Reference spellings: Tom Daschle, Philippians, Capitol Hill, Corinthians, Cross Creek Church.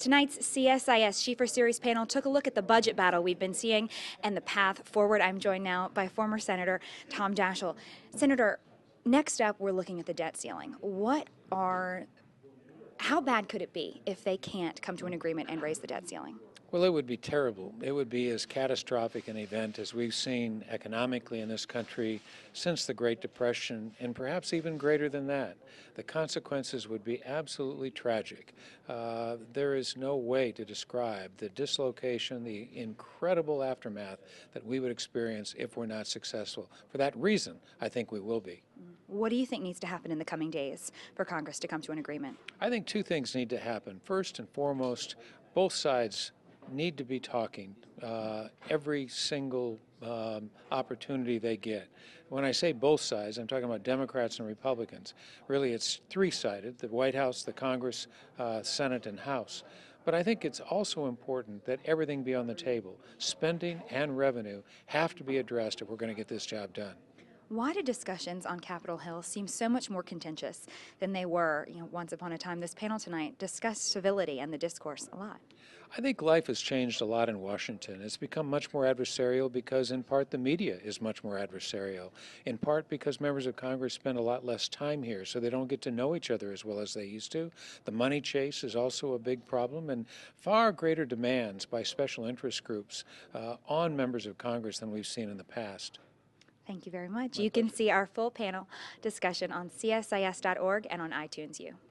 Tonight's CSIS-Schieffer Series panel took a look at the budget battle we've been seeing and the path forward. I'm joined now by former Senator Tom Daschle. Senator, next up, we're looking at the debt ceiling. How bad could it be if they can't come to an agreement and raise the debt ceiling? Well, it would be terrible. It would be as catastrophic an event as we've seen economically in this country since the Great Depression, and perhaps even greater than that. The consequences would be absolutely tragic. There is no way to describe the dislocation, the incredible aftermath that we would experience if we're not successful. For that reason, I think we will be. What do you think needs to happen in the coming days for Congress to come to an agreement? I think two things need to happen. First and foremost, both sides need to be talking every single opportunity they get. When I say both sides, I'm talking about Democrats and Republicans. Really, it's three-sided: the White House, the Congress, Senate, and House. But I think it's also important that everything be on the table. Spending and revenue have to be addressed if we're going to get this job done. Why do discussions on Capitol Hill seem so much more contentious than they were, once upon a time? This panel tonight discussed civility and the discourse a lot. I think life has changed a lot in Washington. It's become much more adversarial because, in part, the media is much more adversarial, in part because members of Congress spend a lot less time here, so they don't get to know each other as well as they used to. The money chase is also a big problem, and far greater demands by special interest groups on members of Congress than we've seen in the past. Thank you very much. You can see our full panel discussion on CSIS.org and on iTunes U.